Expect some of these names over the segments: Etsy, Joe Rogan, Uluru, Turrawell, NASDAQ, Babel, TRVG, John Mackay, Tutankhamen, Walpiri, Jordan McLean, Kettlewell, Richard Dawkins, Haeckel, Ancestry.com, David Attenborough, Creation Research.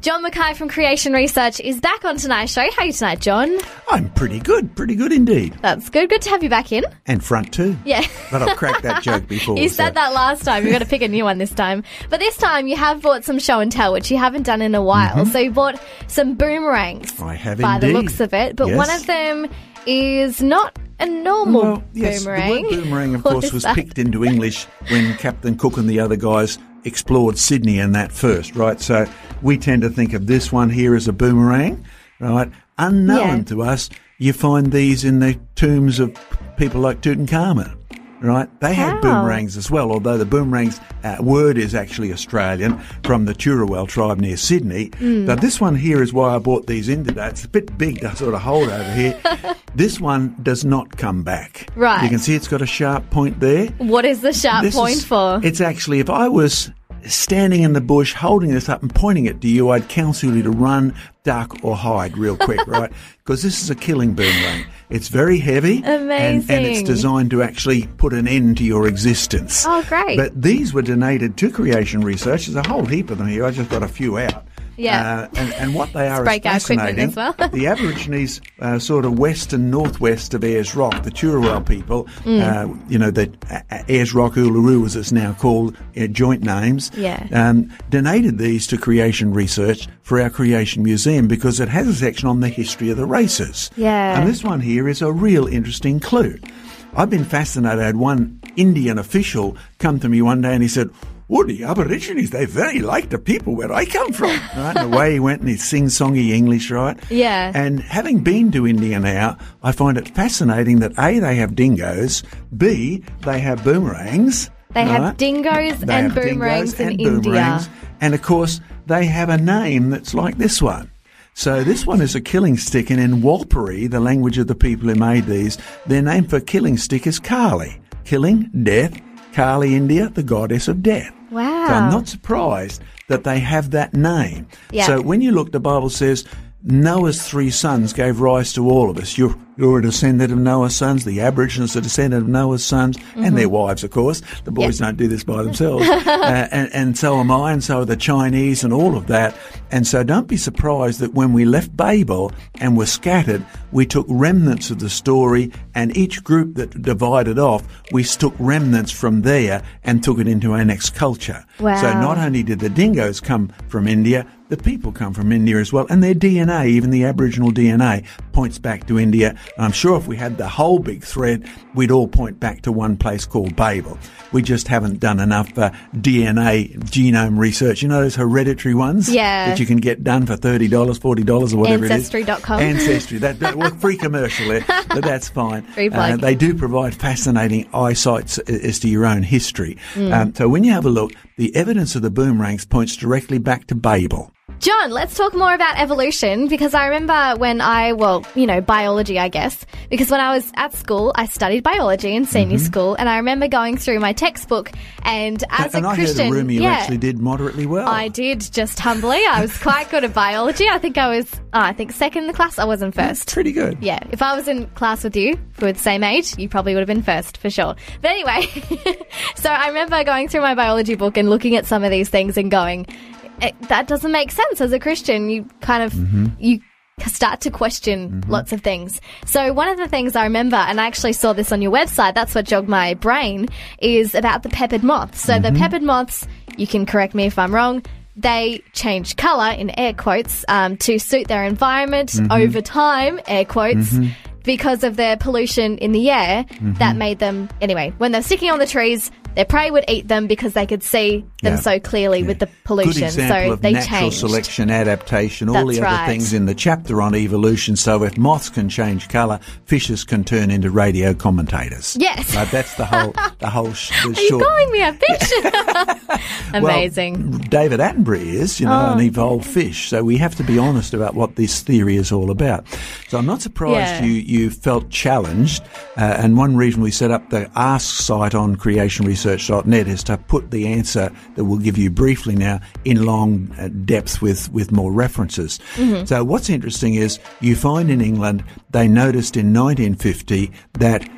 John Mackay from Creation Research is back on tonight's show. How are you tonight, John? I'm pretty good. Pretty good indeed. That's good. Good to have you back in. And front too. Yeah. But I've cracked that joke before. You said that last time. You've got to pick a new one this time. But this time you have bought some show and tell, which you haven't done in a while. Mm-hmm. So you bought some boomerangs. I have by indeed. The looks of it. But yes. One of them is not a normal boomerang. The word boomerang, of course, was picked into English when Captain Cook and the other guys explored Sydney and that first, right? So we tend to think of this one here as a boomerang, right? Unknown to us, you find these in the tombs of people like Tutankhamen, right? They had boomerangs as well, although the boomerangs word is actually Australian from the Turrawell tribe near Sydney. But this one here is why I bought these in today. It's a bit big to sort of hold over here. This one does not come back. Right. You can see it's got a sharp point there. What is the sharp point for? It's actually, if I was standing in the bush holding this up and pointing it to you, I'd counsel you to run, duck or hide real quick, right? Because this is a killing boomerang. It's very heavy. Amazing. And it's designed to actually put an end to your existence. Oh, great. But these were donated to Creation Research. There's a whole heap of them here. I just got a few out. Yeah. And what they are is fascinating. As well. The Aborigines, sort of west and northwest of Ayers Rock, the Turrawell people, you know, the Ayers Rock Uluru, as it's now called, joint names, donated these to Creation Research for our Creation Museum because it has a section on the history of the races. Yeah. And this one here is a real interesting clue. I've been fascinated. I had one Indian official come to me one day and he said, "Oh, the Aborigines, they very like the people where I come from." Right? And away he went in his sing-songy English, right? Yeah. And having been to India now, I find it fascinating that A, they have dingoes, B, they have boomerangs. They have dingoes and boomerangs in India. And, of course, they have a name that's like this one. So this one is a killing stick, and in Walpiri, the language of the people who made these, their name for killing stick is Kali. Killing, death, Kali India, the goddess of death. Wow. So I'm not surprised that they have that name. Yeah. So when you look, the Bible says Noah's three sons gave rise to all of us. You're a descendant of Noah's sons. The Aborigines are descendant of Noah's sons and their wives, of course. The boys don't do this by themselves. and so am I, and so are the Chinese and all of that. And so don't be surprised that when we left Babel and were scattered, we took remnants of the story, and each group that divided off, we took remnants from there and took it into our next culture. Wow. So not only did the dingoes come from India, the people come from India as well, and their DNA, even the Aboriginal DNA, points back to India. I'm sure if we had the whole big thread, we'd all point back to one place called Babel. We just haven't done enough DNA genome research. You know those hereditary ones that you can get done for $30, $40 or whatever it is? Ancestry.com. Ancestry. That well, free commercial there, but that's fine. They do provide fascinating eyesight as to your own history. So when you have a look, the evidence of the boomerangs points directly back to Babel. John, let's talk more about evolution, because I remember when biology, I guess, because when I was at school, I studied biology in senior school, and I remember going through my textbook, and as a Christian... And I heard a room you actually did moderately well. I did, just humbly. I was quite good at biology. I think I was, second in the class. I wasn't first. That's pretty good. Yeah. If I was in class with you, if we were the same age, you probably would have been first, for sure. But anyway, so I remember going through my biology book and looking at some of these things and going... That doesn't make sense. As a Christian, you kind of you start to question lots of things. So one of the things I remember, and I actually saw this on your website, that's what jogged my brain, is about the peppered moth. So the peppered moths, you can correct me if I'm wrong, they change colour, in air quotes, to suit their environment over time, air quotes, because of their pollution in the air that made them, anyway, when they're sticking on the trees, their prey would eat them because they could see them so clearly with the pollution. Good example so of they natural changed. Selection, adaptation, all That's the other right. things in the chapter on evolution. So if moths can change colour, fishes can turn into radio commentators. Yes. Right, that's the whole short... Are you calling me a fish? Amazing. Well, David Attenborough is, an evolved fish. So we have to be honest about what this theory is all about. So I'm not surprised you felt challenged. And one reason we set up the Ask site on creationresearch.net is to put the answer that we'll give you briefly now in long depth with more references. Mm-hmm. So what's interesting is you find in England they noticed in 1950 that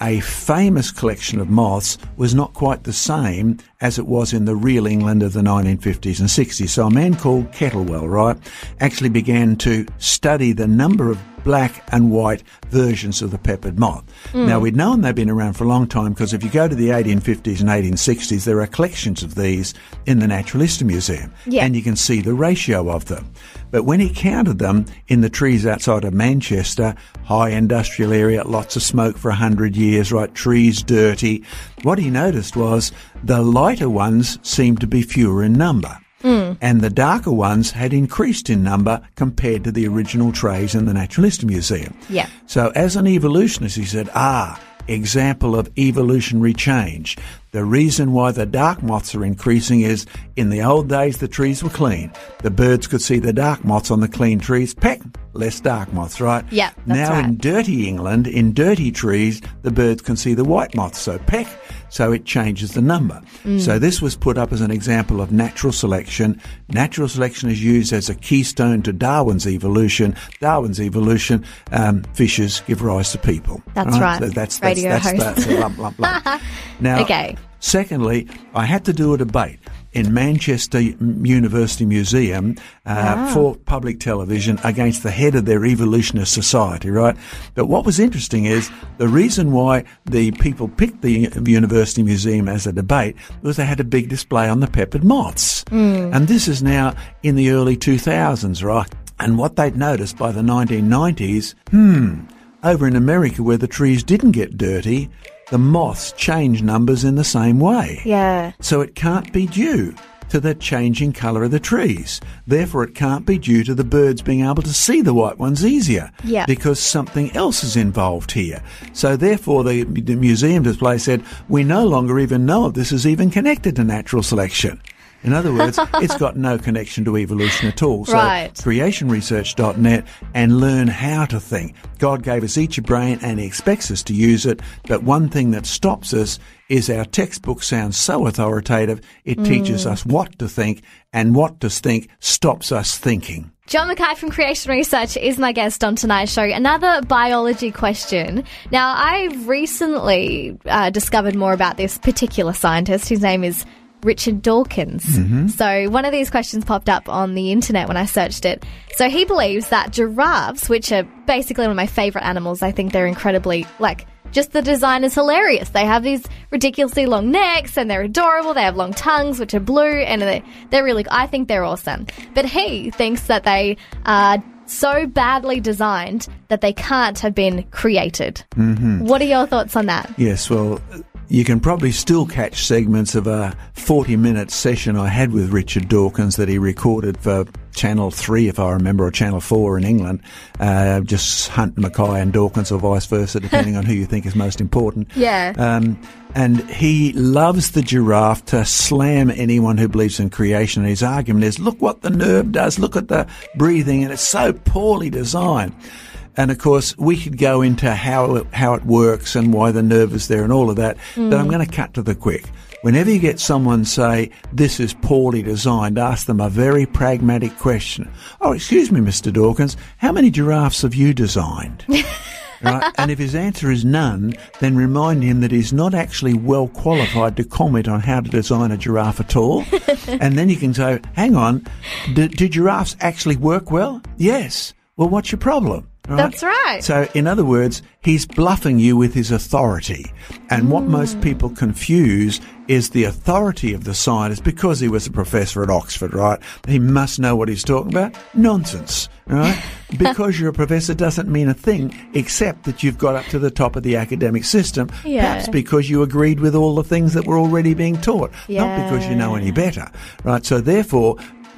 a famous collection of moths was not quite the same as it was in the real England of the 1950s and 60s. So a man called Kettlewell, right, actually began to study the number of black and white versions of the peppered moth. Mm. Now, we'd known they've been around for a long time because if you go to the 1850s and 1860s, there are collections of these in the Naturalista Museum, and you can see the ratio of them. But when he counted them in the trees outside of Manchester, high industrial area, lots of smoke for 100 years, right, trees dirty, what he noticed was the lighter ones seemed to be fewer in number. Mm. And the darker ones had increased in number compared to the original trays in the Naturalista Museum. Yeah. So as an evolutionist, he said, example of evolutionary change. The reason why the dark moths are increasing is in the old days the trees were clean. The birds could see the dark moths on the clean trees, peck, less dark moths, right? Yeah, that's now right. In dirty England, in dirty trees, the birds can see the white moths, so peck, so it changes the number. Mm. So this was put up as an example of natural selection. Natural selection is used as a keystone to Darwin's evolution. Darwin's evolution, fishes give rise to people. That's right. So that's the lump. Now, okay. Secondly, I had to do a debate in Manchester University Museum for public television against the head of their evolutionist society, right? But what was interesting is the reason why the people picked the University Museum as a debate was they had a big display on the peppered moths. Mm. And this is now in the early 2000s, right? And what they'd noticed by the 1990s, over in America where the trees didn't get dirty, the moths change numbers in the same way. Yeah. So it can't be due to the changing colour of the trees. Therefore, it can't be due to the birds being able to see the white ones easier because something else is involved here. So therefore, the museum display said, we no longer even know if this is even connected to natural selection. In other words, it's got no connection to evolution at all. So creationresearch.net and learn how to think. God gave us each a brain and he expects us to use it. But one thing that stops us is our textbook sounds so authoritative, it teaches us what to think, and what to think stops us thinking. John Mackay from Creation Research is my guest on tonight's show. Another biology question. Now, I recently discovered more about this particular scientist. His name is Richard Dawkins. Mm-hmm. So one of these questions popped up on the internet when I searched it. So he believes that giraffes, which are basically one of my favourite animals, I think they're incredibly, just the design is hilarious. They have these ridiculously long necks and they're adorable. They have long tongues, which are blue, and they're really, I think they're awesome. But he thinks that they are so badly designed that they can't have been created. Mm-hmm. What are your thoughts on that? Yes, well, you can probably still catch segments of a 40-minute session I had with Richard Dawkins that he recorded for Channel 3, if I remember, or Channel 4 in England. Just hunt Mackay and Dawkins or vice versa, depending on who you think is most important. Yeah. And he loves the giraffe to slam anyone who believes in creation. And his argument is, look what the nerve does, look at the breathing, and it's so poorly designed. And, of course, we could go into how it works and why the nerve is there and all of that, but I'm going to cut to the quick. Whenever you get someone say, this is poorly designed, ask them a very pragmatic question. Oh, excuse me, Mr. Dawkins, how many giraffes have you designed? Right? And if his answer is none, then remind him that he's not actually well qualified to comment on how to design a giraffe at all. And then you can say, hang on, do giraffes actually work well? Yes. Well, what's your problem? Right? That's right. So, in other words, he's bluffing you with his authority. And what most people confuse is the authority of the scientist, because he was a professor at Oxford, right? He must know what he's talking about. Nonsense, right? Because you're a professor doesn't mean a thing, except that you've got up to the top of the academic system, perhaps because you agreed with all the things that were already being taught, not because you know any better, right? So, therefore,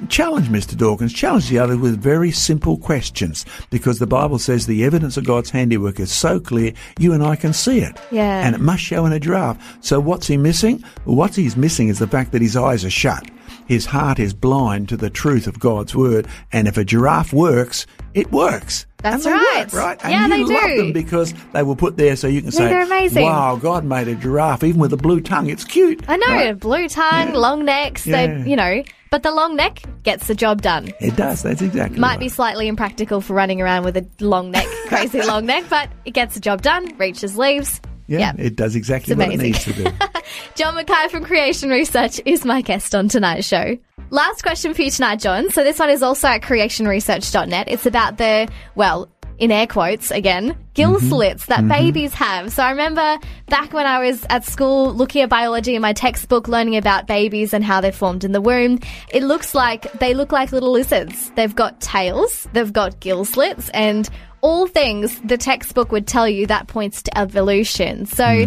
challenge Mr. Dawkins, challenge the others with very simple questions, because the Bible says the evidence of God's handiwork is so clear, you and I can see it. Yeah. And it must show in a draft. So what's he missing? What he's missing is the fact that his eyes are shut. His heart is blind to the truth of God's word. And if a giraffe works, it works. That's right. Work, right? And yeah, they do. And you love them because they were put there so you can say, amazing. Wow, God made a giraffe, even with a blue tongue. It's cute. I know, right? Blue tongue, long necks, they, you know. But the long neck gets the job done. It does, that's exactly right. Might be slightly impractical for running around with a long neck, crazy long neck, but it gets the job done, reaches leaves. Yeah, it does exactly what it needs to do. John Mackay from Creation Research is my guest on tonight's show. Last question for you tonight, John. So this one is also at creationresearch.net. It's about the, well, in air quotes again, gill slits that babies have. So I remember back when I was at school looking at biology in my textbook, learning about babies and how they're formed in the womb. It looks like they look like little lizards. They've got tails, they've got gill slits, and all things the textbook would tell you that points to evolution. So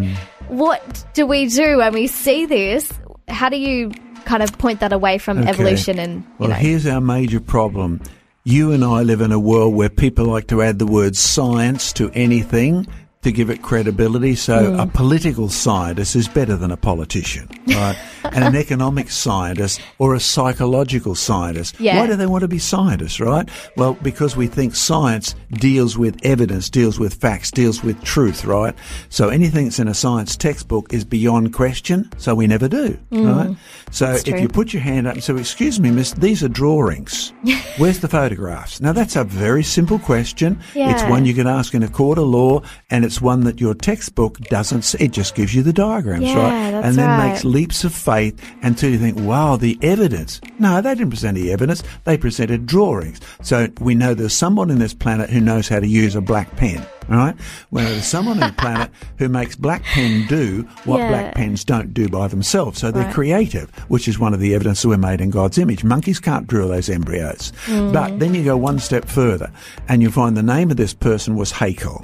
what do we do when we see this? How do you kind of point that away from evolution? And you know, here's our major problem. You and I live in a world where people like to add the word science to anything to give it credibility. So a political scientist is better than a politician, right? And an economic scientist or a psychological scientist. Yeah. Why do they want to be scientists, right? Well, because we think science deals with evidence, deals with facts, deals with truth, right? So anything that's in a science textbook is beyond question, so we never do, right? So that's if you put your hand up and say, excuse me, miss, these are drawings. Where's the photographs? Now, that's a very simple question. Yeah. It's one you can ask in a court of law, and it's one that your textbook doesn't, it just gives you the diagrams, right? That's and then makes leaps of faith until you think, wow, the evidence. No, they didn't present the evidence. They presented drawings. So we know there's someone on this planet who knows how to use a black pen. All right. Well, there's someone on the planet who makes black pen do what black pens don't do by themselves. So they're creative, which is one of the evidence that we're made in God's image. Monkeys can't draw those embryos. But then you go one step further and you find the name of this person was Haeckel.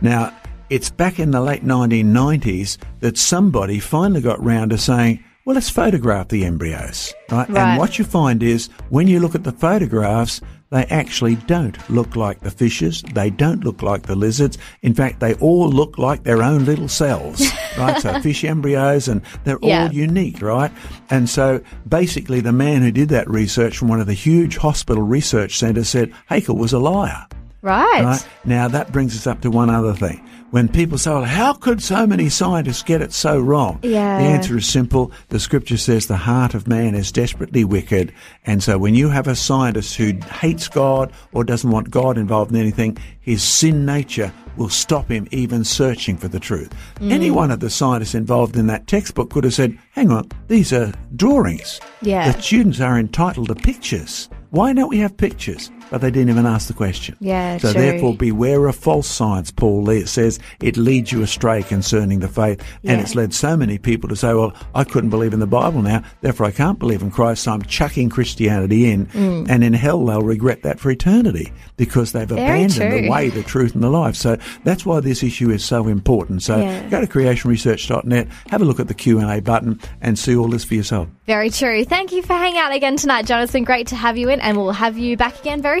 Now, it's back in the late 1990s that somebody finally got round to saying, well, let's photograph the embryos, right? And what you find is when you look at the photographs, they actually don't look like the fishes. They don't look like the lizards. In fact, they all look like their own little cells, right? So fish embryos, and they're all unique, right? And so basically the man who did that research from one of the huge hospital research centres said Haeckel was a liar. Right. Now, that brings us up to one other thing. When people say, well, how could so many scientists get it so wrong? The answer is simple. The scripture says the heart of man is desperately wicked. And so when you have a scientist who hates God or doesn't want God involved in anything, his sin nature will stop him even searching for the truth. Any one of the scientists involved in that textbook could have said, hang on, these are drawings. The students are entitled to pictures. Why don't we have pictures? But they didn't even ask the question. So therefore, beware of false science, Paul says. It leads you astray concerning the faith. And it's led so many people to say, well, I couldn't believe in the Bible now, therefore I can't believe in Christ, so I'm chucking Christianity in. And in hell, they'll regret that for eternity because they've abandoned the way, the truth, and the life. So that's why this issue is so important. So go to creationresearch.net, have a look at the Q&A button, and see all this for yourself. Very true. Thank you for hanging out again tonight, John. It's been great to have you in, and we'll have you back again very